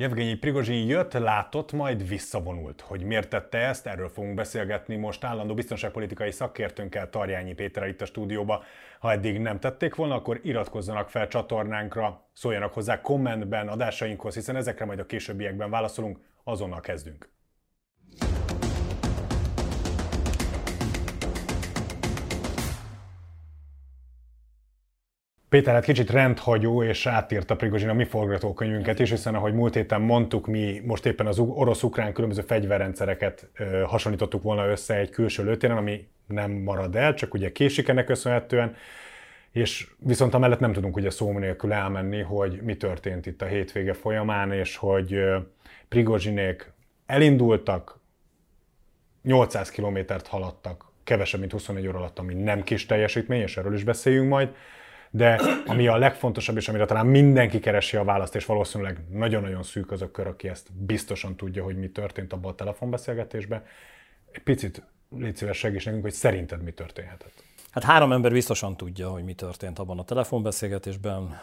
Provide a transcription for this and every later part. Jevgenyij Prigozsin jött, látott, majd visszavonult. Hogy miért tette ezt, erről fogunk beszélgetni most állandó biztonságpolitikai szakértőnkkel, Tarjányi Péterrel itt a stúdióba. Ha eddig nem tették volna, akkor iratkozzanak fel csatornánkra, szóljanak hozzá kommentben adásainkhoz, hiszen ezekre majd a későbbiekben válaszolunk, azonnal kezdünk. Péter, hát kicsit rendhagyó és átírta Prigozsin a mi forgatókönyvünket is, hiszen ahogy múlt héten mondtuk, mi most éppen az orosz-ukrán különböző fegyverrendszereket hasonlítottuk volna össze egy külső lőtéren, ami nem marad el, csak ugye késik ennek köszönhetően, és viszont amellett nem tudunk ugye szó nélkül elmenni, hogy mi történt itt a hétvége folyamán, és hogy Prigozsinék elindultak, 800 kilométert haladtak, kevesebb, mint 24 óra alatt, ami nem kis teljesítmény, és erről is beszéljünk majd. De ami a legfontosabb, és amire talán mindenki keresi a választ, és valószínűleg nagyon-nagyon szűk az a kör, aki ezt biztosan tudja, hogy mi történt abban a telefonbeszélgetésben. Egy picit légy szíves, segíts nekünk, hogy szerinted mi történhetett. Hát három ember biztosan tudja, hogy mi történt abban a telefonbeszélgetésben.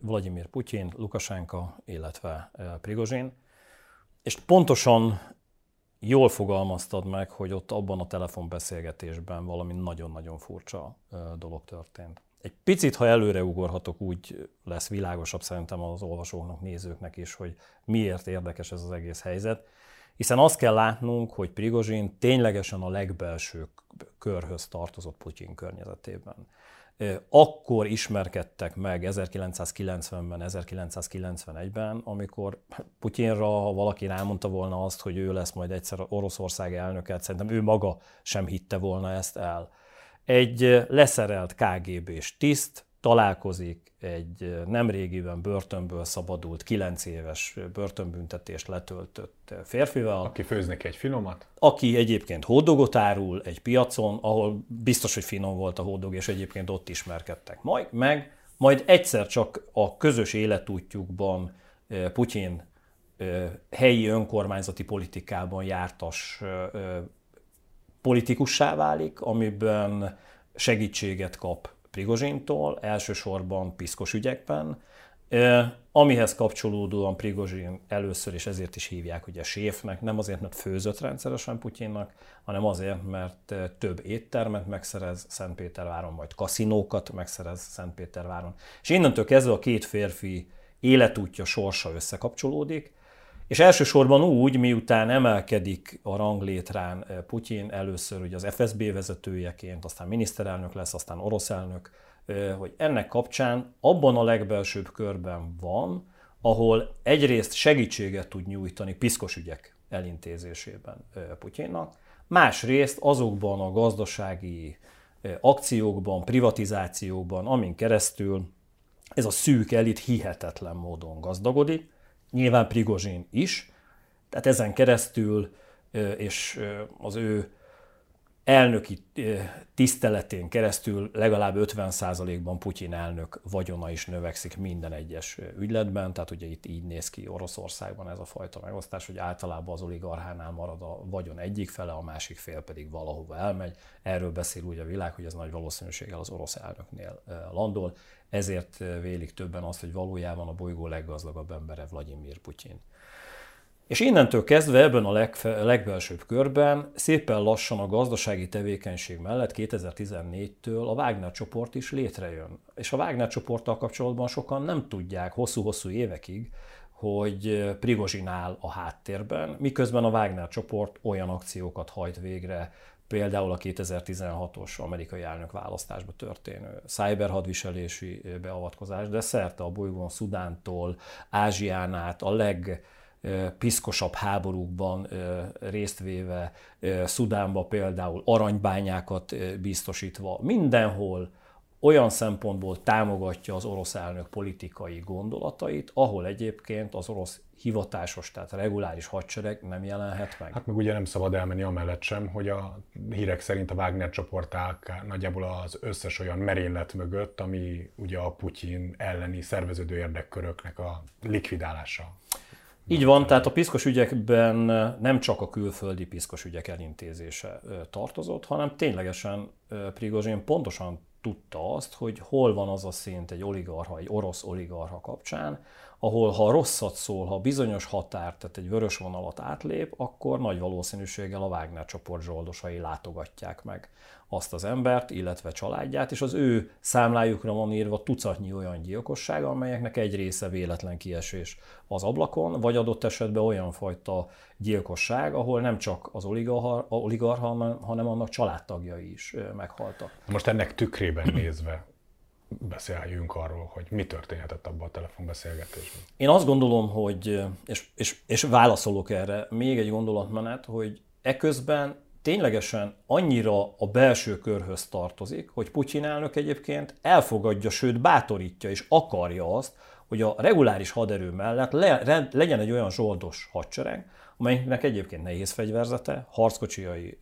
Vlagyimir Putyin, Lukasenko, illetve Prigozsin. És pontosan jól fogalmaztad meg, hogy ott abban a telefonbeszélgetésben valami nagyon-nagyon furcsa dolog történt. Egy picit, ha előreugorhatok, úgy lesz világosabb szerintem az olvasóknak, nézőknek is, hogy miért érdekes ez az egész helyzet. Hiszen azt kell látnunk, hogy Prigozsin ténylegesen a legbelső körhöz tartozott Putyin környezetében. Akkor ismerkedtek meg 1990-ben, 1991-ben, amikor Putyinra, ha valaki rámondta volna azt, hogy ő lesz majd egyszer Oroszország elnöke, szerintem ő maga sem hitte volna ezt el. Egy leszerelt KGB-s tiszt találkozik egy nemrégiben börtönből szabadult, 9 éves börtönbüntetést letöltött férfival. Aki főznek egy finomat. Aki egyébként hódogot árul egy piacon, ahol biztos, hogy finom volt a hódog, és egyébként ott ismerkedtek meg. Majd egyszer csak a közös életútjukban Putyin helyi önkormányzati politikában jártas politikussá válik, amiben segítséget kap Prigozsintól, elsősorban piszkos ügyekben, amihez kapcsolódóan Prigozsin először, és ezért is hívják ugye séfnek, nem azért, mert főzött rendszeresen Putyinnak, hanem azért, mert több éttermet megszerez Szentpéterváron, majd kaszinókat megszerez Szentpéterváron. És innentől kezdve a két férfi életútja, sorsa összekapcsolódik, és elsősorban úgy, miután emelkedik a ranglétrán Putyin, először ugye az FSB vezetőjeként, aztán miniszterelnök lesz, aztán orosz elnök, hogy ennek kapcsán abban a legbelsőbb körben van, ahol egyrészt segítséget tud nyújtani piszkos ügyek elintézésében Putyinnak, másrészt azokban a gazdasági akciókban, privatizációkban, amin keresztül ez a szűk elit hihetetlen módon gazdagodik, nyilván Prigozsin is, tehát ezen keresztül és az ő elnöki tiszteletén keresztül legalább 50%-ban Putyin elnök vagyona is növekszik minden egyes ügyletben, tehát ugye itt így néz ki Oroszországban ez a fajta megosztás, hogy általában az oligarchánál marad a vagyon egyik fele, a másik fél pedig valahova elmegy. Erről beszél úgy a világ, hogy ez nagy valószínűséggel az orosz elnöknél landol. Ezért vélik többen azt, hogy valójában a bolygó leggazdagabb embere Vlagyimir Putyin. És innentől kezdve ebben a legbelsőbb körben szépen lassan a gazdasági tevékenység mellett 2014-től a Wagner-csoport is létrejön. És a Wagner-csoporttal kapcsolatban sokan nem tudják hosszú-hosszú évekig, hogy Prigozsin áll a háttérben, miközben a Wagner-csoport olyan akciókat hajt végre, például a 2016-os amerikai elnökválasztásban történő cyberhadviselési beavatkozás, de szerte a bolygón Szudántól, Ázsián át a legpiszkosabb háborúkban résztvéve, Szudánba például aranybányákat biztosítva, mindenhol olyan szempontból támogatja az orosz elnök politikai gondolatait, ahol egyébként az orosz hivatásos, tehát reguláris hadsereg nem jelenhet meg. Hát meg ugye nem szabad elmenni amellett sem, hogy a hírek szerint a Wagner-csoport áll nagyjából az összes olyan merénylet mögött, ami ugye a Putyin elleni szerveződő érdekköröknek a likvidálása. Így van, tehát a piszkos ügyekben nem csak a külföldi piszkos ügyek elintézése tartozott, hanem ténylegesen Prigozsin pontosan tudta azt, hogy hol van az a szint egy oligarha, egy orosz oligarha kapcsán, ahol ha rosszat szól, ha bizonyos határt, tehát egy vörös vonalat átlép, akkor nagy valószínűséggel a Wagner-csoport zsoldosai látogatják meg azt az embert, illetve családját, és az ő számlájukra van írva tucatnyi olyan gyilkosság, amelyeknek egy része véletlen kiesés az ablakon, vagy adott esetben olyan fajta gyilkosság, ahol nem csak az oligarha, hanem annak családtagjai is meghaltak. Most ennek tükrében nézve beszéljünk arról, hogy mi történhetett abban a telefonbeszélgetésben. Én azt gondolom, hogy, és válaszolok erre, még egy gondolatmenet, hogy eközben ténylegesen annyira a belső körhöz tartozik, hogy Putyin elnök egyébként elfogadja, sőt bátorítja és akarja azt, hogy a reguláris haderő mellett legyen egy olyan zsoldos hadsereg, amelynek egyébként nehéz fegyverzete, harckocsijai,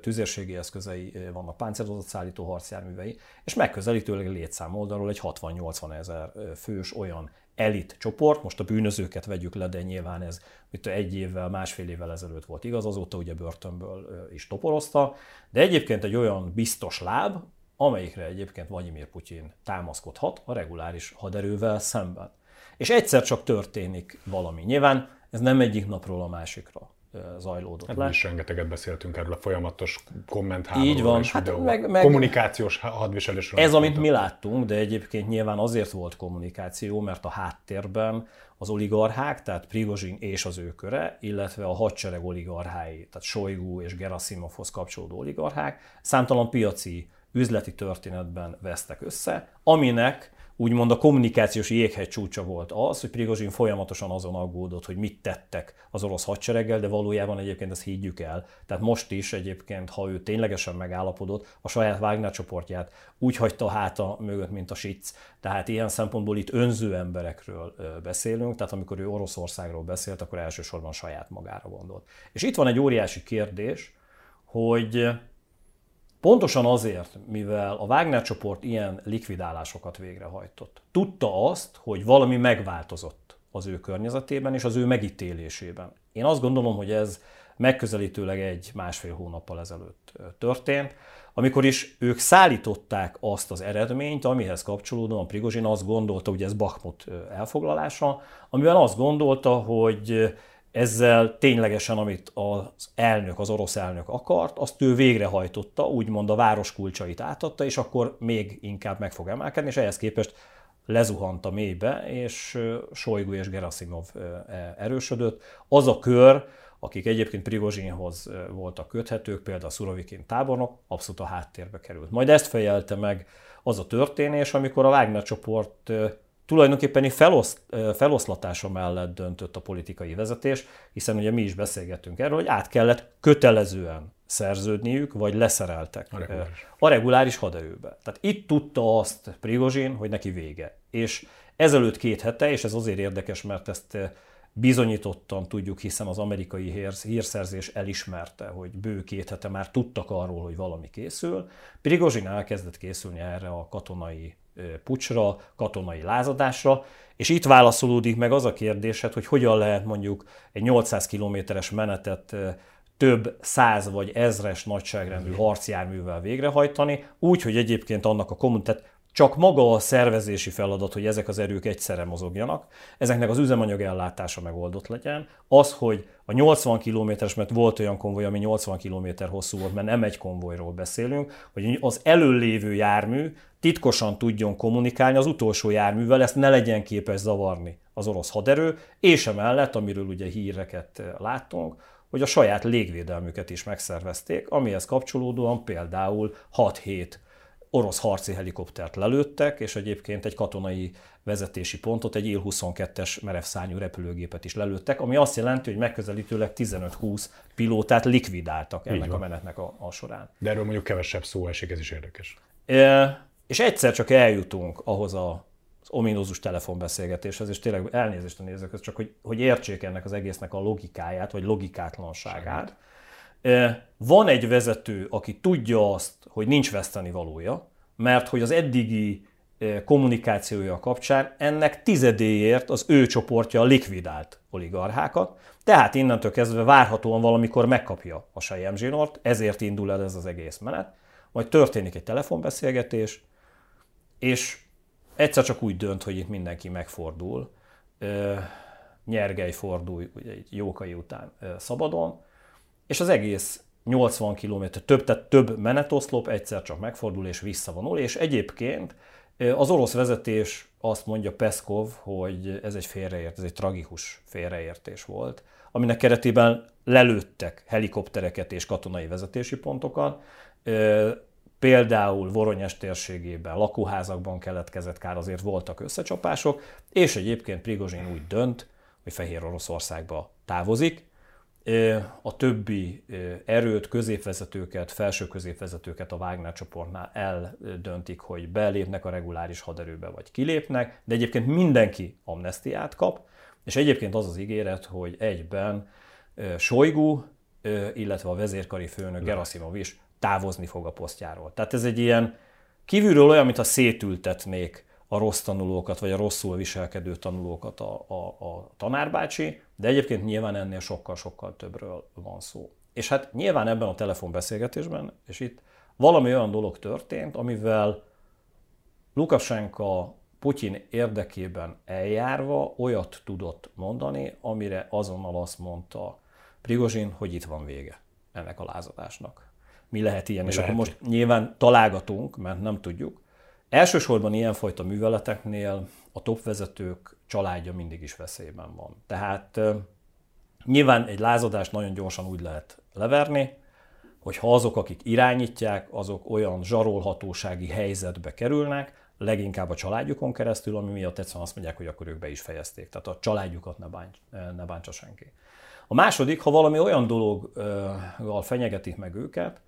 tüzérségi eszközei vannak, páncélozatszállító harcjárművei, és megközelítőleg létszám oldalról egy 60-80 ezer fős olyan elit csoport, most a bűnözőket vegyük le, de nyilván ez itt egy évvel, másfél évvel ezelőtt volt igaz, azóta ugye börtönből is toporozta, de egyébként egy olyan biztos láb, amelyikre egyébként Vlagyimir Putyin támaszkodhat a reguláris haderővel szemben. És egyszer csak történik valami. Nyilván ez nem egyik napról a másikra zajlódott le. Mi is rengeteget beszéltünk erről a folyamatos kommentháborúról. Így van. És hát meg kommunikációs hadviselésről. Ez, amit mi láttunk, de egyébként nyilván azért volt kommunikáció, mert a háttérben az oligarchák, tehát Prigozsin és az ő köre, illetve a hadsereg oligarchái, tehát Sojgu és Geraszimovhoz kapcsolódó oligarchák számtalan piaci üzleti történetben vesztek össze, aminek úgymond a kommunikációs jéghegy csúcsa volt az, hogy Prigozsin folyamatosan azon aggódott, hogy mit tettek az orosz hadsereggel, de valójában egyébként ezt higgyük el. Tehát most is egyébként, ha ő ténylegesen megállapodott, a saját Wagner csoportját úgy hagyta a háta mögött, mint a sic. Tehát ilyen szempontból itt önző emberekről beszélünk, tehát amikor ő Oroszországról beszélt, akkor elsősorban saját magára gondolt. És itt van egy óriási kérdés, hogy pontosan azért, mivel a Wagner-csoport ilyen likvidálásokat végrehajtott, tudta azt, hogy valami megváltozott az ő környezetében és az ő megítélésében. Én azt gondolom, hogy ez megközelítőleg másfél hónappal ezelőtt történt, amikor is ők szállították azt az eredményt, amihez kapcsolódóan Prigozsin azt gondolta, hogy ez Bahmut elfoglalása, amivel azt gondolta, hogy ezzel ténylegesen, amit az elnök, az orosz elnök akart, azt ő végrehajtotta, úgymond a város kulcsait átadta, és akkor még inkább meg fog emelkedni, és ehhez képest lezuhant a mélybe, és Sojgu és Geraszimov erősödött. Az a kör, akik egyébként Prigozsinhoz voltak köthetők, például Szurovkin tábornok, abszolút a háttérbe került. Majd ezt fejelte meg az a történés, amikor a Wagner csoport tulajdonképpen feloszlatása mellett döntött a politikai vezetés, hiszen ugye mi is beszélgettünk erről, hogy át kellett kötelezően szerződniük, vagy leszereltek a reguláris haderőbe. Tehát itt tudta azt Prigozsin, hogy neki vége. És ezelőtt 2 hete, és ez azért érdekes, mert ezt bizonyítottan tudjuk, hiszen az amerikai hírszerzés elismerte, hogy bő 2 hete már tudtak arról, hogy valami készül. Prigozsin elkezdett készülni erre a katonai pucsra, katonai lázadásra, és itt válaszolódik meg az a kérdés, hogy hogyan lehet mondjuk egy 800 kilométeres menetet több 100 vagy 1000-es nagyságrendű harcjárművel végrehajtani, úgy, hogy egyébként annak a tehát csak maga a szervezési feladat, hogy ezek az erők egyszerre mozogjanak, ezeknek az üzemanyag ellátása megoldott legyen, az, hogy a 80 kilométeres, mert volt olyan konvoj, ami 80 kilométer hosszú volt, mert nem egy konvojról beszélünk, hogy az előlévő jármű titkosan tudjon kommunikálni az utolsó járművel, ezt ne legyen képes zavarni az orosz haderő, és emellett, amiről ugye híreket láttunk, hogy a saját légvédelmüket is megszervezték, amihez kapcsolódóan például 6-7 orosz harci helikoptert lelőttek, és egyébként egy katonai vezetési pontot, egy IL-22-es merevszárnyú repülőgépet is lelőttek, ami azt jelenti, hogy megközelítőleg 15-20 pilótát likvidáltak ennek a menetnek a során. De erről mondjuk kevesebb szó esik, ez is érdekes. És egyszer csak eljutunk ahhoz az ominózus telefonbeszélgetéshez, és tényleg elnézést a nézőkhöz, csak hogy értsék ennek az egésznek a logikáját, vagy logikátlanságát. Van egy vezető, aki tudja azt, hogy nincs vesztenivalója, mert hogy az eddigi kommunikációja kapcsán ennek tizedéért az ő csoportja likvidált oligarchákat, tehát innentől kezdve várhatóan valamikor megkapja a selyemzsinort, ezért indul el ez az egész menet, majd történik egy telefonbeszélgetés, és egyszer csak úgy dönt, hogy itt mindenki megfordul, Nyergely fordul egy jókai után szabadon, és az egész 80 km, több menetoszlop egyszer csak megfordul és visszavonul, és egyébként az orosz vezetés azt mondja, Peszkov, hogy ez egy félreértés, ez egy tragikus félreértés volt, aminek keretében lelőttek helikoptereket és katonai vezetési pontokat. Például Voronyezs térségében, lakóházakban keletkezett kár, azért voltak összecsapások, és egyébként Prigozsin úgy dönt, hogy Fehér Oroszországba távozik. A többi erőt, középvezetőket, felső középvezetőket a Wagner-csoportnál eldöntik, hogy belépnek a reguláris haderőbe, vagy kilépnek, de egyébként mindenki amnesztiát kap, és egyébként az az ígéret, hogy egyben Sojgu, illetve a vezérkari főnök Geraszimov is távozni fog a posztjáról. Tehát ez egy ilyen kívülről olyan, mintha szétültetnék a rossz tanulókat, vagy a rosszul viselkedő tanulókat a tanárbácsi, de egyébként nyilván ennél sokkal-sokkal többről van szó. És hát nyilván ebben a telefonbeszélgetésben, és itt valami olyan dolog történt, amivel Lukasenko Putyin érdekében eljárva olyat tudott mondani, amire azonnal azt mondta Prigozsin, hogy itt van vége ennek a lázadásnak. Mi lehet ilyen? És akkor most nyilván találgatunk, mert nem tudjuk. Elsősorban ilyenfajta műveleteknél a topvezetők családja mindig is veszélyben van. Tehát nyilván egy lázadást nagyon gyorsan úgy lehet leverni, hogyha azok, akik irányítják, azok olyan zsarolhatósági helyzetbe kerülnek, leginkább a családjukon keresztül, ami miatt egyszerűen azt mondják, hogy akkor ők be is fejezték. Tehát a családjukat ne bántsa senki. A második, ha valami olyan dologgal fenyegetik meg őket,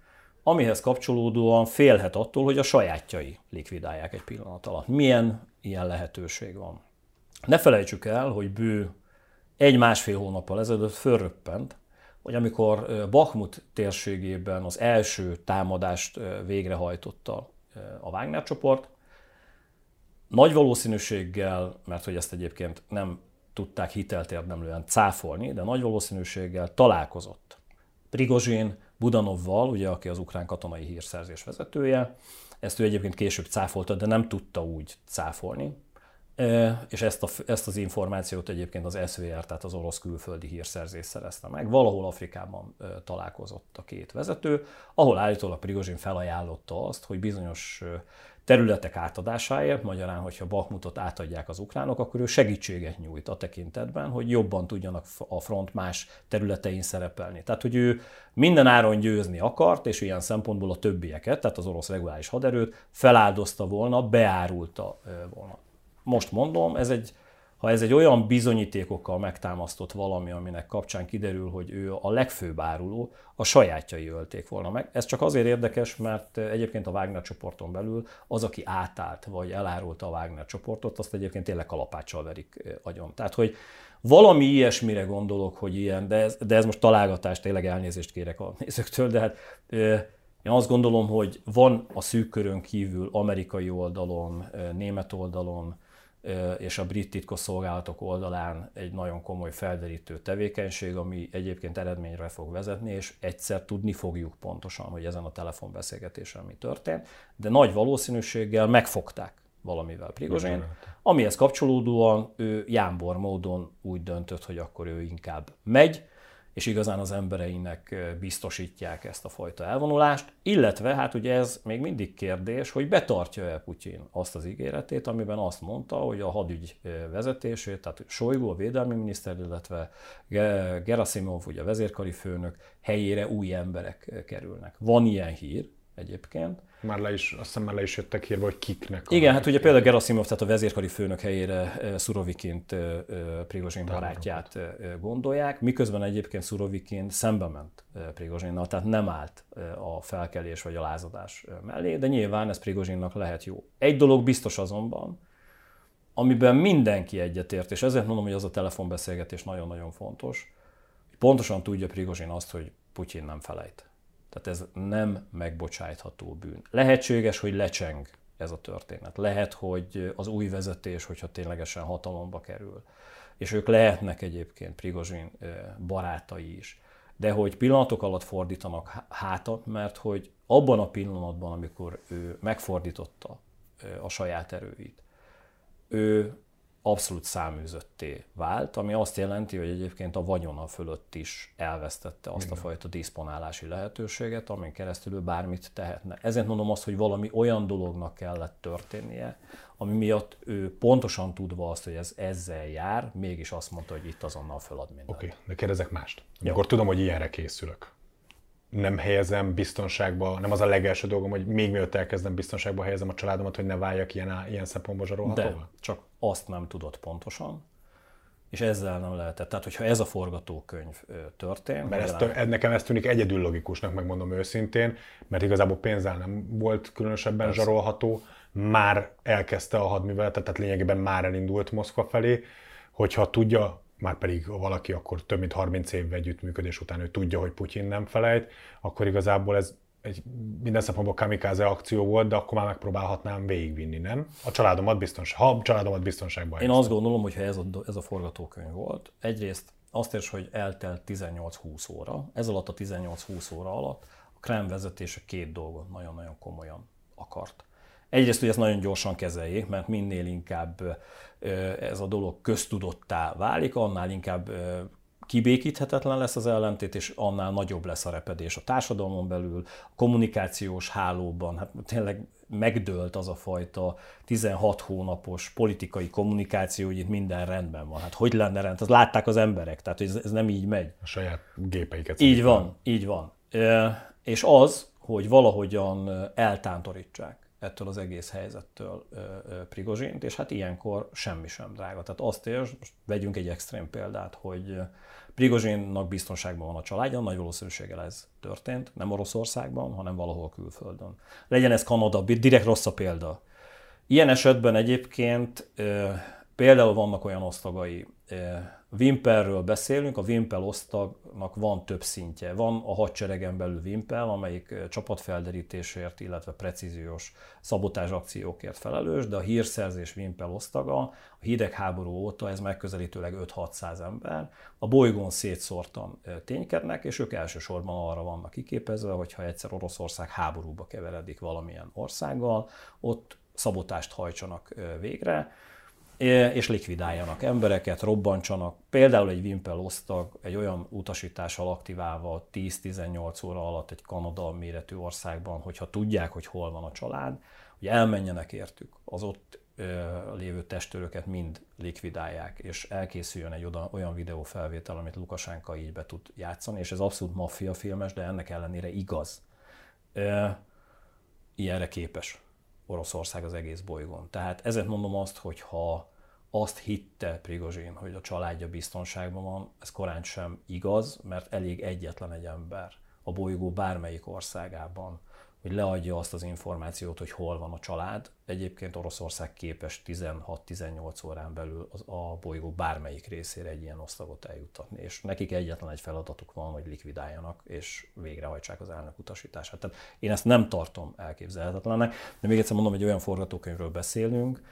amihez kapcsolódóan félhet attól, hogy a sajátjai likvidálják egy pillanat alatt. Milyen ilyen lehetőség van? Ne felejtsük el, hogy bő 1-1,5 hónappal ezelőtt fölröppent, hogy amikor Bahmut térségében az első támadást végrehajtotta a Wagner-csoport, nagy valószínűséggel, mert hogy ezt egyébként nem tudták hitelt érdemlően cáfolni, de nagy valószínűséggel találkozott Prigozsin Budanovval, ugye, aki az ukrán katonai hírszerzés vezetője, ezt ő egyébként később cáfolta, de nem tudta úgy cáfolni, és ezt az információt egyébként az SVR, tehát az orosz külföldi hírszerzés szerezte meg. Valahol Afrikában találkozott a két vezető, ahol állítólag Prigozsin felajánlotta azt, hogy bizonyos területek átadásáért, magyarán, hogyha Bahmutot átadják az ukránok, akkor ő segítséget nyújt a tekintetben, hogy jobban tudjanak a front más területein szerepelni. Tehát, hogy ő minden áron győzni akart, és ilyen szempontból a többieket, tehát az orosz reguláris haderőt feláldozta volna, beárulta volna. Most mondom, ha ez egy olyan bizonyítékokkal megtámasztott valami, aminek kapcsán kiderül, hogy ő a legfőbb áruló, a sajátjai ölték volna meg. Ez csak azért érdekes, mert egyébként a Wagner csoporton belül az, aki átállt vagy elárulta a Wagner csoportot, azt egyébként tényleg kalapáccsal verik agyon. Tehát, hogy valami ilyesmire gondolok, hogy ilyen, de ez most találgatás, tényleg elnézést kérek a nézőktől, de hát én azt gondolom, hogy van a szűk körön kívül amerikai oldalon, német oldalon, és a brit titkosszolgálatok oldalán egy nagyon komoly felderítő tevékenység, ami egyébként eredményre fog vezetni, és egyszer tudni fogjuk pontosan, hogy ezen a telefonbeszélgetésen mi történt, de nagy valószínűséggel megfogták valamivel Prigozsint, amihez kapcsolódóan ő jámbor módon úgy döntött, hogy akkor ő inkább megy, és igazán az embereinek biztosítják ezt a fajta elvonulást, illetve hát ugye ez még mindig kérdés, hogy betartja-e Putyin azt az ígéretét, amiben azt mondta, hogy a hadügy vezetését, tehát Sojgu, a védelmi miniszter, illetve Geraszimov, ugye a vezérkari főnök helyére új emberek kerülnek. Van ilyen hír egyébként. Azt hiszem már le is jöttek hírba, hogy kiknek. Igen, hát ugye például Geraszimov, tehát a vezérkari főnök helyére Szurovikint, Prigozsin barátját gondolják, miközben egyébként Szurovikin szembe ment Prigozsinnal, tehát nem állt a felkelés vagy a lázadás mellé, de nyilván ez Prigozsinnak lehet jó. Egy dolog biztos azonban, amiben mindenki egyetért, és ezért mondom, hogy az a telefonbeszélgetés nagyon-nagyon fontos, hogy pontosan tudja Prigozsin azt, hogy Putyin nem felejt. Tehát ez nem megbocsájtható bűn. Lehetséges, hogy lecseng ez a történet. Lehet, hogy az új vezetés, hogyha ténylegesen hatalomba kerül, és ők lehetnek egyébként Prigozsin barátai is, de hogy pillanatok alatt fordítanak hátat, mert hogy abban a pillanatban, amikor ő megfordította a saját erőit, ő abszolút száműzötté vált, ami azt jelenti, hogy egyébként a vagyona fölött is elvesztette azt a fajta diszponálási lehetőséget, amin keresztül ő bármit tehetne. Ezért mondom azt, hogy valami olyan dolognak kellett történnie, ami miatt ő pontosan tudva azt, hogy ez ezzel jár, mégis azt mondta, hogy itt azonnal fölad mindent. Oké, de kérdezek mást. Amikor tudom, hogy ilyenre készülök, nem helyezem biztonságba, nem az a legelső dolgom, hogy még mielőtt elkezdem biztonságba helyezem a családomat, hogy ne váljak ilyen szempontból zsarolhatóval? De csak azt nem tudod pontosan, és ezzel nem lehetett. Tehát, hogyha ez a forgatókönyv történt... Mert nekem ez tűnik egyedül logikusnak, megmondom őszintén, mert igazából pénzzel nem volt különösebben zsarolható, már elkezdte a hadműveletet, tehát lényegében már elindult Moszkva felé, hogyha tudja... Már pedig valaki akkor több mint 30 év együttműködés után ő tudja, hogy Putyin nem felejt, akkor igazából ez egy minden szempontból kamikáze akció volt, de akkor már megpróbálhatnám végigvinni, nem? A családomat biztonságban. Én azt gondolom, hogy ha ez a forgatókönyv volt, egyrészt azt is, hogy eltelt 18-20 óra, ez alatt a 18-20 óra alatt a Kreml vezetése két dolgot nagyon-nagyon komolyan akart. Egyrészt, hogy ezt nagyon gyorsan kezeljék, mert minél inkább ez a dolog köztudottá válik, annál inkább kibékíthetetlen lesz az ellentét, és annál nagyobb lesz a repedés a társadalmon belül, a kommunikációs hálóban, hát tényleg megdőlt az a fajta 16 hónapos politikai kommunikáció, hogy itt minden rendben van. Hát hogy lenne rendben? Azt látták az emberek, tehát ez nem így megy. A saját gépeiket. Így van, nem. Így van. És az, hogy valahogyan eltántorítsák ettől az egész helyzettől Prigozsint, és hát ilyenkor semmi sem drága. Tehát azt érsz, most vegyünk egy extrém példát, hogy Prigozsinnak biztonságban van a családja, nagy valószínűséggel ez történt, nem Oroszországban, hanem valahol külföldön. Legyen ez Kanada, direkt rossz a példa. Ilyen esetben egyébként például vannak olyan osztagai, Vimpelről beszélünk, a Vimpel osztagnak van több szintje. Van a hadseregen belül Vimpel, amelyik csapatfelderítésért, illetve precíziós szabotázs akciókért felelős, de a hírszerzés Vimpel osztaga, a hidegháború óta ez megközelítőleg 5-600 ember. A bolygón szétszórtan ténykednek, és ők elsősorban arra vannak kiképezve, hogyha egyszer Oroszország háborúba keveredik valamilyen országgal, ott szabotást hajtsanak végre, és likvidáljanak embereket, robbantsanak. Például egy Vimpel osztag egy olyan utasítással aktiválva 10-18 óra alatt egy Kanada méretű országban, hogyha tudják, hogy hol van a család, hogy elmenjenek értük. Az ott lévő testőröket mind likvidálják, és elkészüljön egy olyan videófelvétel, amit Lukasenko így be tud játszani, és ez abszolút maffia filmes, de ennek ellenére igaz. Ilyenre képes Oroszország az egész bolygón. Tehát ezért mondom azt, hogy ha azt hitte Prigozsin, hogy a családja biztonságban van, ez korán sem igaz, mert elég egyetlen egy ember a bolygó bármelyik országában, hogy leadja azt az információt, hogy hol van a család. Egyébként Oroszország képes 16-18 órán belül a bolygó bármelyik részére egy ilyen osztagot eljuttatni, és nekik egyetlen egy feladatuk van, hogy likvidáljanak, és végrehajtsák az elnök utasítását. Tehát én ezt nem tartom elképzelhetetlennek, de még egyszer mondom, hogy olyan forgatókönyvről beszélünk,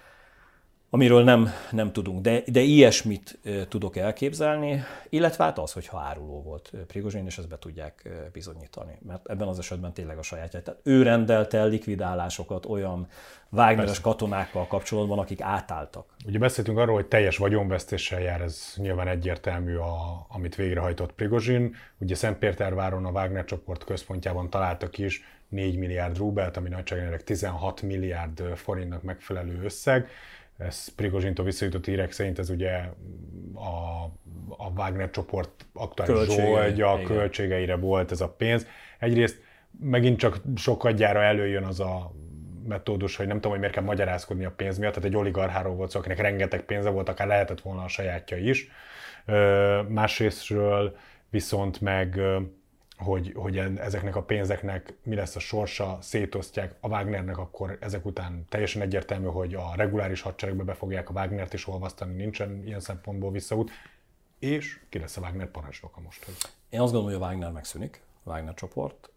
amiről nem tudunk, de ilyesmit tudok elképzelni, illetve hát az, hogyha áruló volt Prigozsin, és ezt be tudják bizonyítani. Mert ebben az esetben tényleg a sajátja. Tehát ő rendelte el likvidálásokat olyan Wagneres katonákkal kapcsolatban, akik átálltak. Ugye beszéltünk arról, hogy teljes vagyonvesztéssel jár, ez nyilván egyértelmű, amit végrehajtott Prigozsin. Ugye Szentpéterváron a Wagner-csoport központjában találtak is 4 milliárd rubelt, ami nagyságrendileg 16 milliárd forintnak megfelelő összeg. Ez Prigozsintól visszajutott hírek szerint ez ugye a Wagner csoport aktuális zsoldja költségeire volt ez a pénz. Egyrészt megint csak sokadjára előjön az a metódus, hogy nem tudom, hogy miért kell magyarázkodni a pénz miatt. Tehát egy oligarcháról volt szó, akinek rengeteg pénze volt, akár lehetett volna a sajátja is. Másrésztről viszont meg, hogy ezeknek a pénzeknek mi lesz a sorsa, szétosztják a Wagnernek, akkor ezek után teljesen egyértelmű, hogy a reguláris hadseregbe befogják a Wagnert is olvasztani, nincsen ilyen szempontból visszaút. És ki lesz a Wagner parancsnoka most? Én azt gondolom, hogy a Wagner megszűnik, a Wagner-csoport,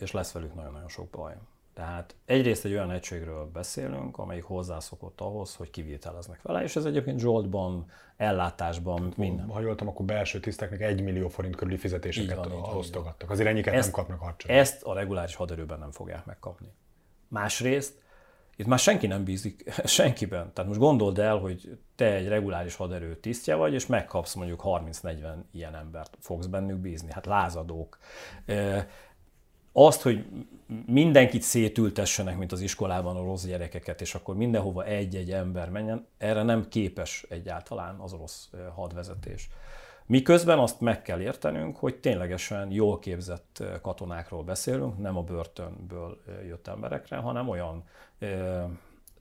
és lesz velük nagyon-nagyon sok baj. Tehát egyrészt egy olyan egységről beszélünk, amelyik hozzászokott ahhoz, hogy kiviteleznek vele, és ez egyébként zsoltban, ellátásban, minden. Ha jóltam, akkor belső tiszteknek 1 millió forint körüli fizetéseket osztogattak. Azért ennyiket nem kapnak hadsereg. Ezt a reguláris haderőben nem fogják megkapni. Másrészt, itt már senki nem bízik senkiben. Tehát most gondold el, hogy te egy reguláris haderő tisztje vagy, és megkapsz mondjuk 30-40 ilyen embert, fogsz bennük bízni. Hát lázadók. Azt, hogy mindenkit szétültessenek, mint az iskolában orosz gyerekeket, és akkor mindenhova egy-egy ember menjen, erre nem képes egyáltalán az orosz hadvezetés. Miközben azt meg kell értenünk, hogy ténylegesen jól képzett katonákról beszélünk, nem a börtönből jött emberekre, hanem olyan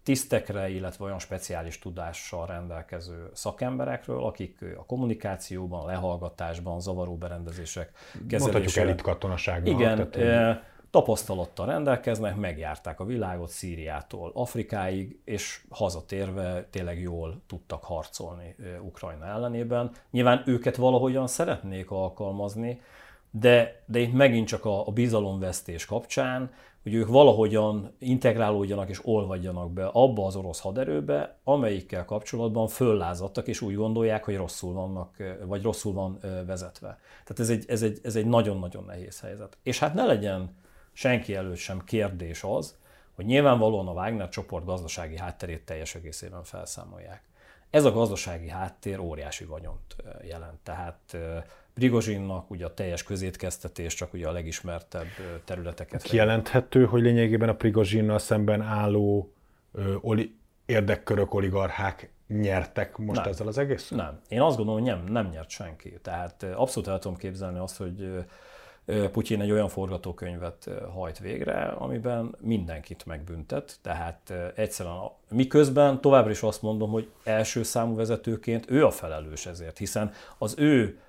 tisztekre, illetve olyan speciális tudással rendelkező szakemberekről, akik a kommunikációban, a lehallgatásban, zavaró berendezések kezelésében... Mondhatjuk elitkatonaságban. Igen, tapasztalattal rendelkeznek, megjárták a világot Szíriától Afrikáig, és hazatérve tényleg jól tudtak harcolni Ukrajna ellenében. Nyilván őket valahogyan szeretnék alkalmazni, de itt megint csak a bizalomvesztés kapcsán, hogy ők valahogyan integrálódjanak és olvadjanak be abba az orosz haderőbe, amelyikkel kapcsolatban föllázadtak, és úgy gondolják, hogy rosszul vannak, vagy rosszul van vezetve. Tehát ez egy nagyon-nagyon nehéz helyzet. És hát ne legyen senki előtt sem kérdés az, hogy nyilvánvalóan a Wagner csoport gazdasági hátterét teljes egészében felszámolják. Ez a gazdasági háttér óriási vagyont jelent. Tehát Prigozsinnak ugye a teljes közétkeztetés, csak ugye a legismertebb területeket... Kijelenthető, hogy lényegében a Prigozsinnal szemben álló érdekkörök, oligarchák nyertek most nem ezzel az egészen? Nem. Én azt gondolom, hogy nem nyert senki. Tehát abszolút el tudom képzelni azt, hogy Putyin egy olyan forgatókönyvet hajt végre, amiben mindenkit megbüntet, tehát egyszerűen miközben továbbra is azt mondom, hogy első számú vezetőként ő a felelős ezért, hiszen az ő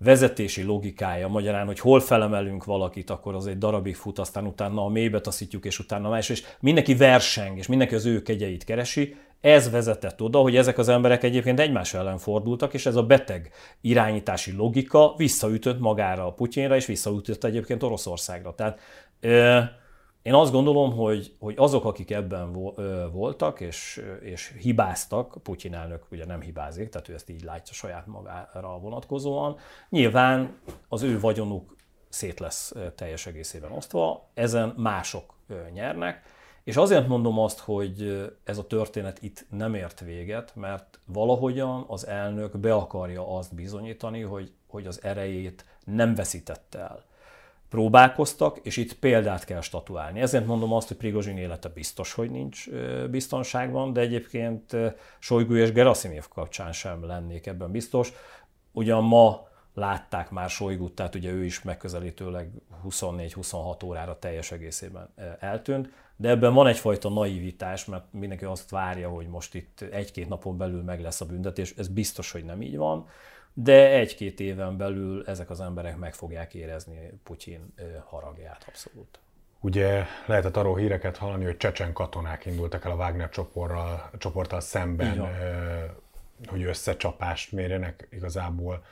vezetési logikája, magyarán, hogy hol felemelünk valakit, akkor az egy darabig fut, aztán utána a mélybe taszítjuk, és utána más, és mindenki verseng, és mindenki az ő kegyeit keresi. Ez vezetett oda, hogy ezek az emberek egyébként egymás ellen fordultak, és ez a beteg irányítási logika visszaütött magára a Putyinra, és visszaütött egyébként Oroszországra. Tehát én azt gondolom, hogy azok, akik ebben voltak, és hibáztak, Putyin elnök ugye nem hibázik, tehát ő ezt így látja saját magára vonatkozóan, nyilván az ő vagyonuk szét lesz teljes egészében osztva, ezen mások nyernek. És azért mondom azt, hogy ez a történet itt nem ért véget, mert valahogyan az elnök be akarja azt bizonyítani, hogy az erejét nem veszítette el. Próbálkoztak, és itt példát kell statuálni. Ezért mondom azt, hogy Prigozsin élete biztos, hogy nincs biztonságban, de egyébként Sojgu és Geraszimov kapcsán sem lennék ebben biztos. Ugyan ma látták már Sojgut, tehát ugye ő is megközelítőleg 24-26 órára teljes egészében eltűnt, de ebben van egyfajta naivitás, mert mindenki azt várja, hogy most itt 1-2 napon belül meg lesz a büntetés, ez biztos, hogy nem így van, de 1-2 éven belül ezek az emberek meg fogják érezni Putyin haragját abszolút. Ugye lehetett arról híreket hallani, hogy csecsen katonák indultak el a Wagner csoporttal szemben, hogy összecsapást mérjenek igazából.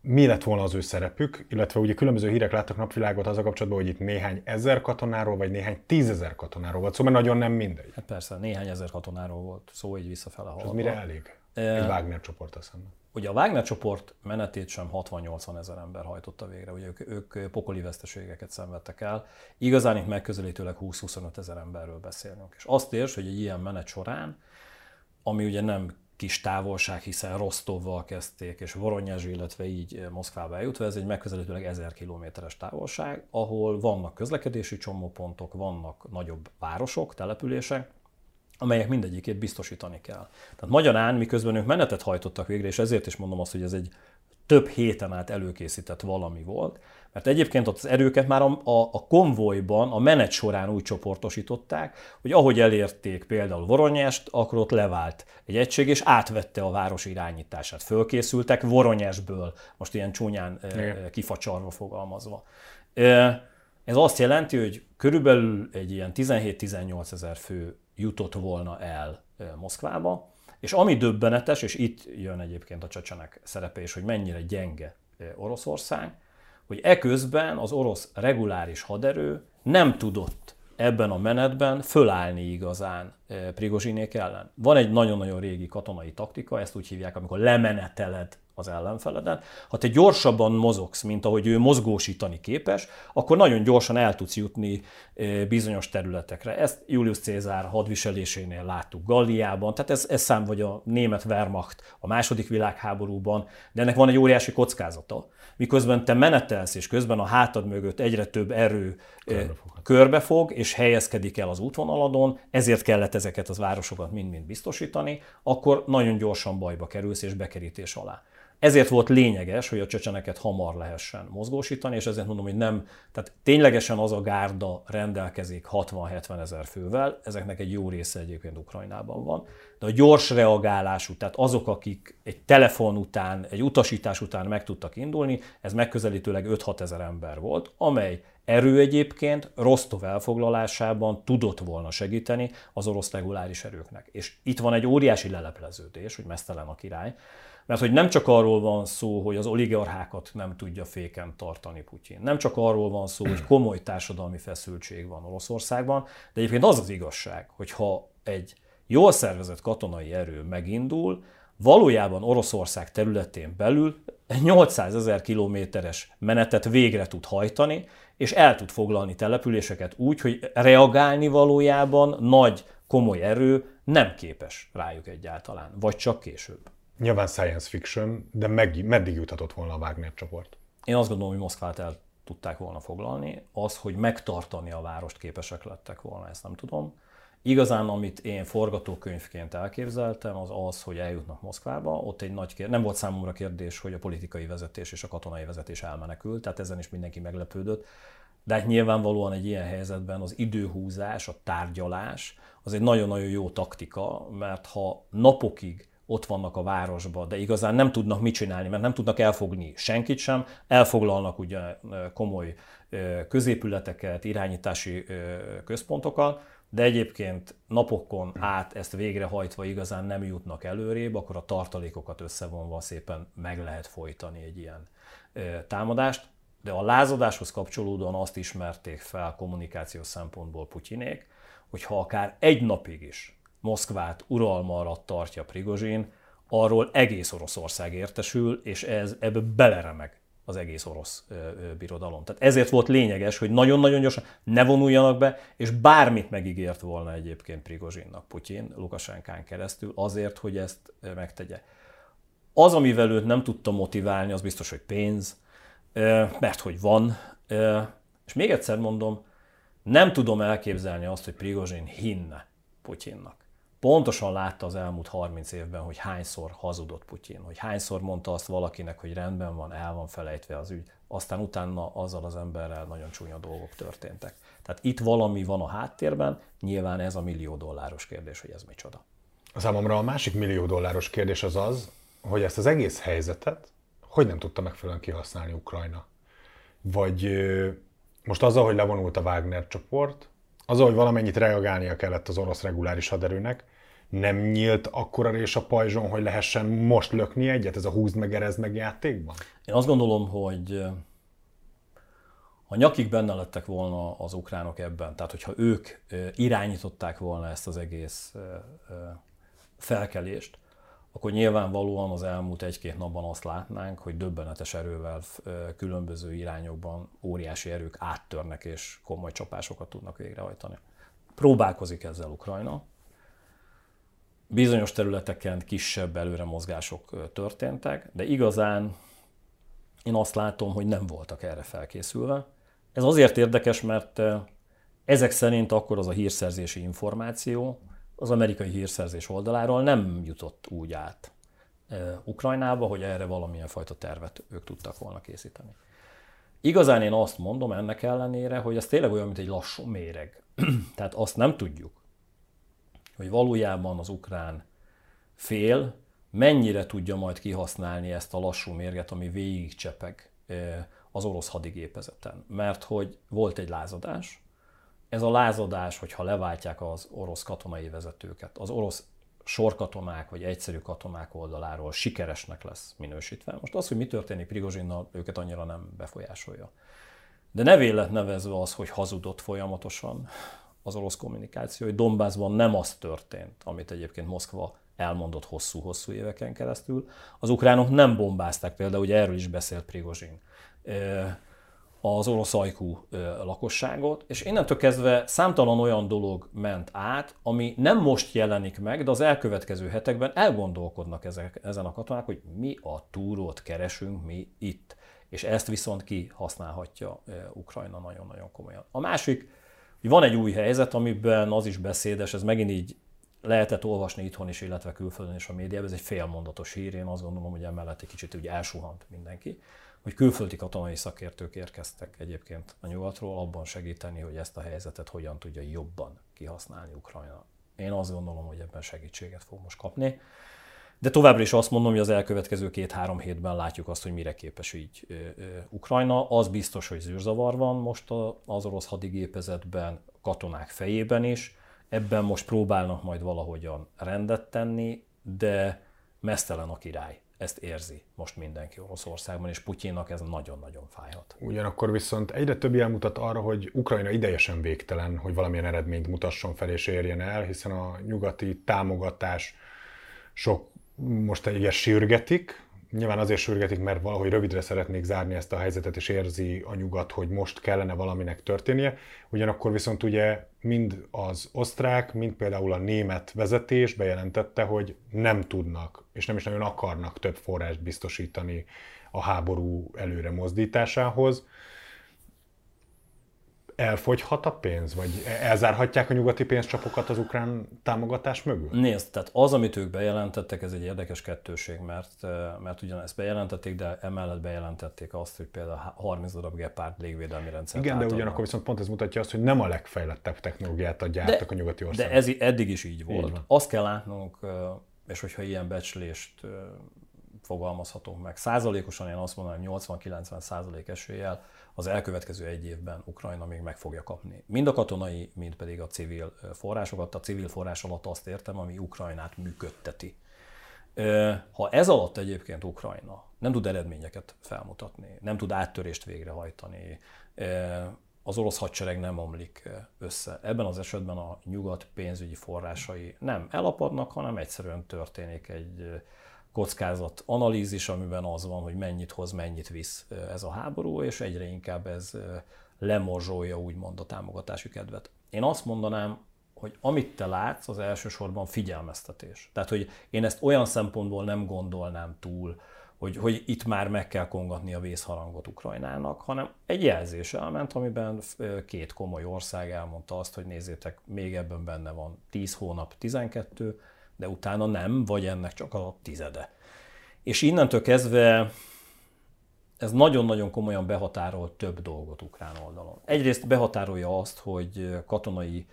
Mi lett volna az ő szerepük, illetve ugye különböző hírek láttak napvilágot azzal kapcsolatban, hogy itt néhány ezer katonáról, vagy néhány tízezer katonáról volt szó, mert nagyon nem mindegy. Hát persze, néhány ezer katonáról volt szó, így visszafele haladva. Ez mire elég? Egy Wagner csoporttal szemben. Ugye a Wagner csoport menetét sem 60-80 ezer ember hajtotta végre, ugye ők pokoli veszteségeket szenvedtek el. Igazán itt megközelítőleg 20-25 ezer emberről beszélünk. És azt érts, hogy egy ilyen menet során, ami ugye nem kis távolság, hiszen Rosztovval kezdték, és Voronyezs, illetve így Moszkvába eljutva, ez egy megközelítőleg 1000 kilométeres távolság, ahol vannak közlekedési csomópontok, vannak nagyobb városok, települések, amelyek mindegyikét biztosítani kell. Tehát magyarán, miközben ők menetet hajtottak végre, és ezért is mondom azt, hogy ez egy több héten át előkészített valami volt, mert egyébként ott az erőket már a konvojban, a menet során úgy csoportosították, hogy ahogy elérték például Voronyezst, akkor ott levált egy egység, és átvette a város irányítását. Fölkészültek Voronyezsből, most ilyen csúnyán kifacsarva fogalmazva. Ez azt jelenti, hogy körülbelül egy ilyen 17-18 ezer fő jutott volna el Moszkvába, és ami döbbenetes, és itt jön egyébként a csecsenek szerepe is, hogy mennyire gyenge Oroszország, hogy eközben az orosz reguláris haderő nem tudott ebben a menetben fölállni igazán Prigozsinék ellen. Van egy nagyon-nagyon régi katonai taktika, ezt úgy hívják, amikor lemeneteled az ellenfeleden. Ha te gyorsabban mozogsz, mint ahogy ő mozgósítani képes, akkor nagyon gyorsan el tudsz jutni bizonyos területekre. Ezt Julius Cézár hadviselésénél láttuk Galliában, tehát ez szám vagy a német Wehrmacht a második világháborúban, de ennek van egy óriási kockázata. Miközben te menetelsz, és közben a hátad mögött egyre több erő körbefog, és helyezkedik el az útvonaladon, ezért kellett ezeket az városokat mind-mind biztosítani, akkor nagyon gyorsan bajba kerülsz és bekerítés alá. Ezért volt lényeges, hogy a csecseneket hamar lehessen mozgósítani, és ezért mondom, hogy nem, tehát ténylegesen az a gárda rendelkezik 60-70 ezer fővel, ezeknek egy jó része egyébként Ukrajnában van, de a gyors reagálású, tehát azok, akik egy telefon után, egy utasítás után meg tudtak indulni, ez megközelítőleg 5-6 ezer ember volt, amely erő egyébként Rosztov elfoglalásában tudott volna segíteni az orosz reguláris erőknek. És itt van egy óriási lelepleződés, hogy meztelen a király, mert hogy nem csak arról van szó, hogy az oligarchákat nem tudja féken tartani Putyin. Nem csak arról van szó, hogy komoly társadalmi feszültség van Oroszországban, de egyébként az az igazság, hogy ha egy jól szervezett katonai erő megindul, valójában Oroszország területén belül 800 ezer kilométeres menetet végre tud hajtani, és el tud foglalni településeket úgy, hogy reagálni valójában nagy, komoly erő nem képes rájuk egyáltalán, vagy csak később. Nyilván science fiction, de meddig juthatott volna a Wagner-csoport? Én azt gondolom, hogy Moszkvát el tudták volna foglalni. Az, hogy megtartani a várost képesek lettek volna, ezt nem tudom. Igazán, amit én forgatókönyvként elképzeltem, az az, hogy eljutnak Moszkvába. Ott egy nagy kérdés, nem volt számomra kérdés, hogy a politikai vezetés és a katonai vezetés elmenekült, tehát ezen is mindenki meglepődött. De hát nyilvánvalóan egy ilyen helyzetben az időhúzás, a tárgyalás, az egy nagyon-nagyon jó taktika, mert ha napokig ott vannak a városban, de igazán nem tudnak mit csinálni, mert nem tudnak elfogni senkit sem, elfoglalnak ugye komoly középületeket, irányítási központokat, de egyébként napokon át ezt végrehajtva igazán nem jutnak előrébb, akkor a tartalékokat összevonva szépen meg lehet folytani egy ilyen támadást. De a lázadáshoz kapcsolódóan azt ismerték fel kommunikációs szempontból Putyinék, hogy ha akár egy napig is Moszkvát uralma alatt tartja Prigozsin, arról egész Oroszország értesül, és ebbe beleremeg az egész orosz birodalom. Tehát ezért volt lényeges, hogy nagyon-nagyon gyorsan ne vonuljanak be, és bármit megígért volna egyébként Prigozsinnak Putyin, Lukasenkán keresztül, azért, hogy ezt megtegye. Az, amivel őt nem tudta motiválni, az biztos, hogy pénz, mert hogy van. És még egyszer mondom, nem tudom elképzelni azt, hogy Prigozsin hinne Putyinnak. Pontosan látta az elmúlt 30 évben, hogy hányszor hazudott Putyin, hogy hányszor mondta azt valakinek, hogy rendben van, el van felejtve az ügy, aztán utána azzal az emberrel nagyon csúnya dolgok történtek. Tehát itt valami van a háttérben, nyilván ez a $1 millió kérdés, hogy ez micsoda. Számomra a másik $1 millió kérdés az az, hogy ezt az egész helyzetet hogy nem tudta megfelelően kihasználni Ukrajna. Vagy most azzal, hogy levonult a Wagner csoport, azzal, hogy valamennyit reagálnia kellett az orosz reguláris haderőnek, nem nyílt akkora rés a pajzson, hogy lehessen most lökni egyet? Ez a húzd meg, erezd meg játékban? Én azt gondolom, hogy ha nyakig benne lettek volna az ukránok ebben, tehát hogyha ők irányították volna ezt az egész felkelést, akkor nyilvánvalóan az elmúlt egy-két napban azt látnánk, hogy döbbenetes erővel különböző irányokban óriási erők áttörnek és komoly csapásokat tudnak végrehajtani. Próbálkozik ezzel Ukrajna. Bizonyos területeken kisebb előremozgások történtek, de igazán én azt látom, hogy nem voltak erre felkészülve. Ez azért érdekes, mert ezek szerint akkor az a hírszerzési információ, az amerikai hírszerzés oldaláról nem jutott úgy át Ukrajnába, hogy erre valamilyen fajta tervet ők tudtak volna készíteni. Igazán én azt mondom ennek ellenére, hogy ez tényleg olyan, mint egy lassú méreg. Tehát azt nem tudjuk, hogy valójában az ukrán fél mennyire tudja majd kihasználni ezt a lassú mérget, ami végigcsepeg az orosz hadigépezeten. Mert hogy volt egy lázadás, ez a lázadás, hogyha leváltják az orosz katonai vezetőket, az orosz sorkatonák vagy egyszerű katonák oldaláról sikeresnek lesz minősítve. Most az, hogy mi történik Prigozsinnal, őket annyira nem befolyásolja. De nevé lett nevezve az, hogy hazudott folyamatosan az orosz kommunikáció, hogy Donbászban nem az történt, amit egyébként Moszkva elmondott hosszú-hosszú éveken keresztül. Az ukránok nem bombázták, például ugye erről is beszélt Prigozsin, az orosz ajkú lakosságot, és innentől kezdve számtalan olyan dolog ment át, ami nem most jelenik meg, de az elkövetkező hetekben elgondolkodnak ezen a katonák, hogy mi a túrót keresünk mi itt. És ezt viszont kihasználhatja Ukrajna nagyon-nagyon komolyan. A másik, hogy van egy új helyzet, amiben az is beszédes, ez megint így lehetett olvasni itthon is, illetve külföldön is a médiában, ez egy félmondatos hír, én azt gondolom, hogy emellett egy kicsit úgy elsuhant mindenki, hogy külföldi katonai szakértők érkeztek egyébként a nyugatról abban segíteni, hogy ezt a helyzetet hogyan tudja jobban kihasználni Ukrajna. Én azt gondolom, hogy ebben segítséget fog most kapni. De továbbra is azt mondom, hogy az elkövetkező 2-3 hétben látjuk azt, hogy mire képes így Ukrajna. Az biztos, hogy zűrzavar van most az orosz hadigépezetben, katonák fejében is. Ebben most próbálnak majd valahogyan rendet tenni, de meztelen a király. Ezt érzi most mindenki Oroszországban, és Putyinnak ez nagyon-nagyon fájhat. Ugyanakkor viszont egyre több jel mutat arra, hogy Ukrajna ideje sem végtelen, hogy valamilyen eredményt mutasson fel és érjen el, hiszen a nyugati támogatás sok most egyre sürgetik. Nyilván azért sürgetik, mert valahogy rövidre szeretnék zárni ezt a helyzetet, és érzi a nyugat, hogy most kellene valaminek történnie. Ugyanakkor viszont ugye mind az osztrák, mind például a német vezetés bejelentette, hogy nem tudnak, és nem is nagyon akarnak több forrást biztosítani a háború előre mozdításához. Elfogyhat a pénz? Vagy elzárhatják a nyugati pénzcsapokat az ukrán támogatás mögül? Nézd, tehát az, amit ők bejelentettek, ez egy érdekes kettőség, mert ugyanezt bejelentették, de emellett bejelentették azt, hogy például 30 darab Gepard légvédelmi rendszert. Igen, átadnak. De ugyanakkor viszont pont ez mutatja azt, hogy nem a legfejlettebb technológiát gyártottak a nyugati országok. De ez eddig is így volt. Így azt kell látnunk, és hogyha ilyen becslést fogalmazhatunk meg. Százalékosan én azt mondanám, 80-90% eséllyel az elkövetkező egy évben Ukrajna még meg fogja kapni. Mind a katonai, mind pedig a civil forrásokat. A civil forrás alatt azt értem, ami Ukrajnát működteti. Ha ez alatt egyébként Ukrajna nem tud eredményeket felmutatni, nem tud áttörést végrehajtani, az orosz hadsereg nem omlik össze. Ebben az esetben a nyugat pénzügyi forrásai nem elapadnak, hanem egyszerűen történik egy kockázat analízis, amiben az van, hogy mennyit hoz, mennyit visz ez a háború, és egyre inkább ez lemorzsolja úgymond a támogatási kedvet. Én azt mondanám, hogy amit te látsz, az elsősorban figyelmeztetés. Tehát, hogy én ezt olyan szempontból nem gondolnám túl, hogy itt már meg kell kongatni a vészharangot Ukrajnának, hanem egy jelzés elment, amiben 2 komoly ország elmondta azt, hogy nézzétek, még ebben benne van 10 hónap, 12, de utána nem, vagy ennek csak a 10-e. És innentől kezdve ez nagyon-nagyon komolyan behatárol több dolgot ukrán oldalon. Egyrészt behatárolja azt, hogy katonai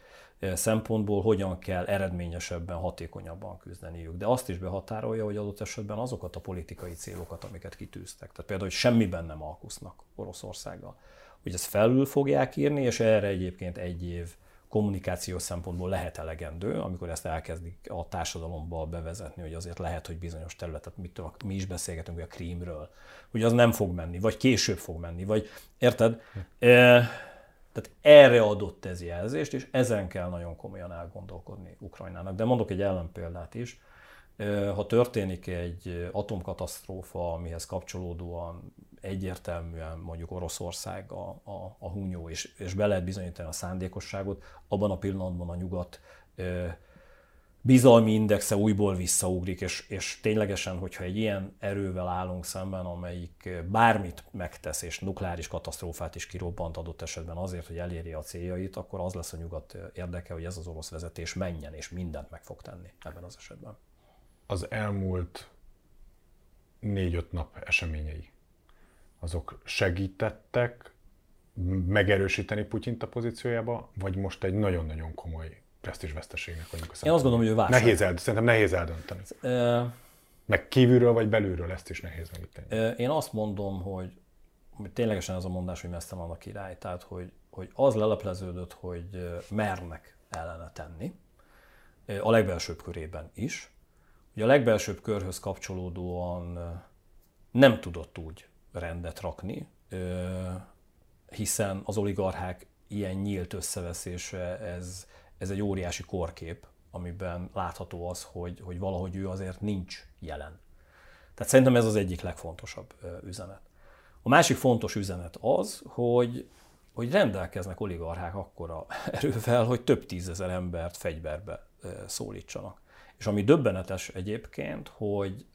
szempontból hogyan kell eredményesebben, hatékonyabban küzdeniük, de azt is behatárolja, hogy adott esetben azokat a politikai célokat, amiket kitűztek. Tehát például, hogy semmiben nem alkusznak Oroszországgal. Hogy ezt felül fogják írni, és erre egyébként egy év kommunikációs szempontból lehet elegendő, amikor ezt elkezdik a társadalomba bevezetni, hogy azért lehet, hogy bizonyos területet, mi is beszélgetünk, hogy a Krímről, hogy az nem fog menni, vagy később fog menni, vagy érted? Tehát erre adott ez jelzést, és ezen kell nagyon komolyan elgondolkodni Ukrajnának. De mondok egy ellenpéldát is. Ha történik egy atomkatasztrófa, amihez kapcsolódóan egyértelműen mondjuk Oroszország a hunyó, és be lehet bizonyítani a szándékosságot, abban a pillanatban a nyugat bizalmi indexe újból visszaugrik, és ténylegesen, hogyha egy ilyen erővel állunk szemben, amelyik bármit megtesz, és nukleáris katasztrófát is kirobbant adott esetben azért, hogy elérje a céljait, akkor az lesz a nyugat érdeke, hogy ez az orosz vezetés menjen, és mindent meg fog tenni ebben az esetben. Az elmúlt 4-5 nap eseményei, azok segítettek megerősíteni Putyint a pozíciójába, vagy most egy nagyon-nagyon komoly presztízsveszteségnek vagyunk a szemben? Én azt gondolom, hogy ő vásárol. Szerintem nehéz eldönteni. Meg kívülről vagy belülről, ezt is nehéz megíteni. Én azt mondom, hogy ténylegesen ez a mondás, hogy messze van a király, tehát hogy az lelepleződött, hogy mernek ellene tenni, a legbelsőbb körében is. Ugye a legbelsőbb körhöz kapcsolódóan nem tudott úgy rendet rakni, hiszen az oligarchák ilyen nyílt összeveszése, ez egy óriási korkép, amiben látható az, hogy valahogy ő azért nincs jelen. Tehát szerintem ez az egyik legfontosabb üzenet. A másik fontos üzenet az, hogy rendelkeznek oligarchák akkora erővel, hogy több tízezer embert fegyverbe szólítsanak. És ami döbbenetes egyébként, hogy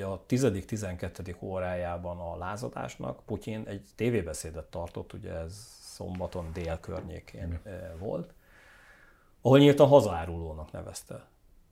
a 10.-12. órájában a lázadásnak Putyin egy tévébeszédet tartott, ugye ez szombaton dél környékén volt, ahol nyíltan hazárulónak nevezte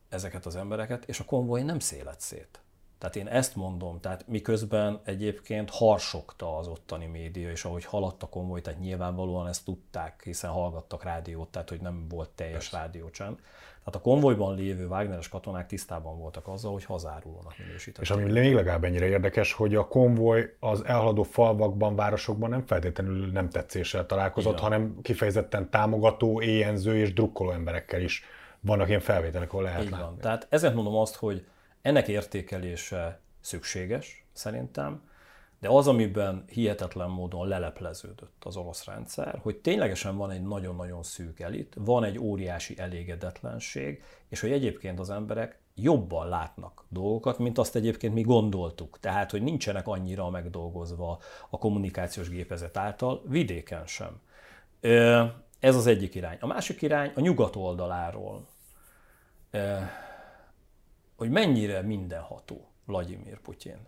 ezeket az embereket, és a konvoj nem szélet szét. Tehát én ezt mondom, tehát miközben egyébként harsogta az ottani média, és ahogy haladt a konvoj, tehát nyilvánvalóan ezt tudták, hiszen hallgattak rádiót, tehát hogy nem volt teljes rádiócsend. Tehát a konvojban lévő Wagneres katonák tisztában voltak azzal, hogy hazárulónak minősítették. És ami még legalább ennyire érdekes, hogy a konvoj az elhaladó falvakban, városokban nem feltétlenül nem tetszéssel találkozott, igen, hanem kifejezetten támogató, éjenző és drukkoló emberekkel is. Vannak ilyen felvételek, ahol lehet látni. Van. Tehát ezért mondom azt, hogy ennek értékelése szükséges szerintem, de az, amiben hihetetlen módon lelepleződött az orosz rendszer, hogy ténylegesen van egy nagyon-nagyon szűk elit, van egy óriási elégedetlenség, és hogy egyébként az emberek jobban látnak dolgokat, mint azt egyébként mi gondoltuk. Tehát, hogy nincsenek annyira megdolgozva a kommunikációs gépezet által, vidéken sem. Ez az egyik irány. A másik irány a nyugat oldaláról, hogy mennyire mindenható Vlagyimir Putyin,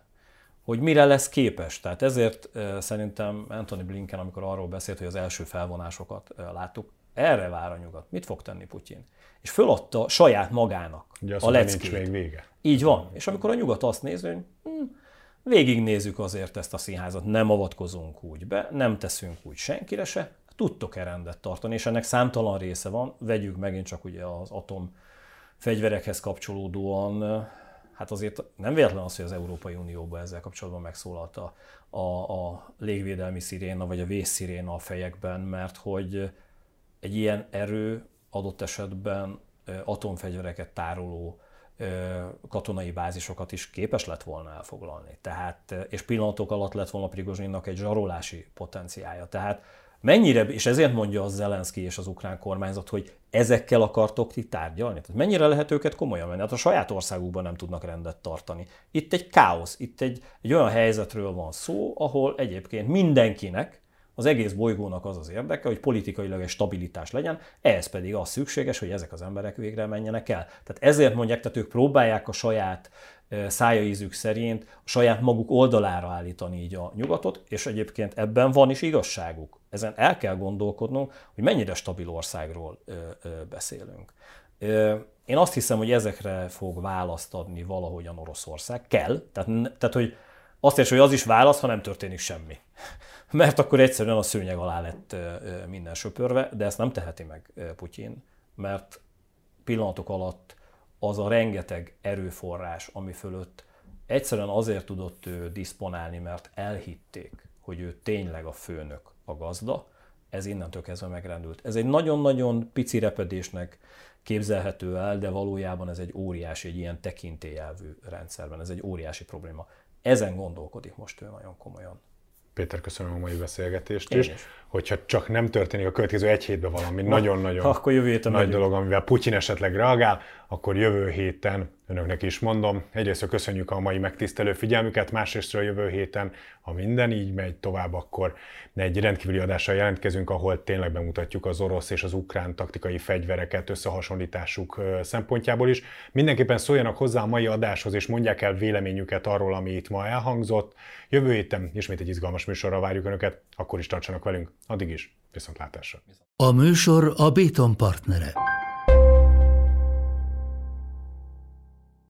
hogy mire lesz képes. Tehát ezért szerintem Anthony Blinken, amikor arról beszélt, hogy az első felvonásokat láttuk, erre vár a nyugat. Mit fog tenni Putyin? És föladta saját magának a leckét. Még vége. Így van. És amikor a nyugat azt néz, hogy végignézzük azért ezt a színházat, nem avatkozunk úgy be, nem teszünk úgy senkire se, tudtok-e rendet tartani, és ennek számtalan része van. Vegyük megint csak ugye az atom fegyverekhez kapcsolódóan, hát azért nem véletlen az, hogy az Európai Unióban ezzel kapcsolatban megszólalt a légvédelmi sziréna, vagy a vészsziréna a fejekben, mert hogy egy ilyen erő adott esetben atomfegyvereket tároló katonai bázisokat is képes lett volna elfoglalni. Tehát, és pillanatok alatt lett volna Prigozsinnak egy zsarolási potenciája. Tehát mennyire, és ezért mondja az Zelenszky és az ukrán kormányzat, hogy ezekkel akartok ti tárgyalni? Tehát mennyire lehet őket komolyan venni? Hát a saját országukban nem tudnak rendet tartani. Itt egy káosz, itt egy olyan helyzetről van szó, ahol egyébként mindenkinek, az egész bolygónak az az érdeke, hogy politikailag egy stabilitás legyen, ehhez pedig az szükséges, hogy ezek az emberek végre menjenek el. Tehát ezért mondják, tehát ők próbálják a saját szájaízük szerint a saját maguk oldalára állítani így a nyugatot, és egyébként ebben van is igazságuk. Ezen el kell gondolkodnunk, hogy mennyire stabil országról beszélünk. Én azt hiszem, hogy ezekre fog választ adni valahogyan Oroszország. Kell. Tehát hogy azt értsük, hogy az is válasz, ha nem történik semmi. Mert akkor egyszerűen a szőnyeg alá lett minden söpörve, de ezt nem teheti meg Putyin, mert pillanatok alatt az a rengeteg erőforrás, ami fölött egyszerűen azért tudott ő diszponálni, mert elhitték, hogy ő tényleg a főnök, a gazda, ez innentől kezdve megrendült. Ez egy nagyon-nagyon pici repedésnek képzelhető el, de valójában ez egy óriási, egy ilyen tekintélyelvű rendszerben, ez egy óriási probléma. Ezen gondolkodik most ő nagyon komolyan. Péter, köszönöm a mai beszélgetést is. Hogyha csak nem történik a következő egy hétben valami nagyon-nagyon nagy dolog, amivel Putyin esetleg reagál, akkor jövő héten önöknek is mondom. Egyrészt köszönjük a mai megtisztelő figyelmüket, másrészt a jövő héten, ha minden így megy tovább, akkor egy rendkívüli adással jelentkezünk, ahol tényleg bemutatjuk az orosz és az ukrán taktikai fegyvereket összehasonlításuk szempontjából is. Mindenképpen szóljanak hozzá a mai adáshoz, és mondják el véleményüket arról, ami itt ma elhangzott. Jövő héten ismét egy izgalmas műsorra várjuk önöket, akkor is tartsanak velünk. Addig is, viszontlátásra! A műsor a Béton partnere.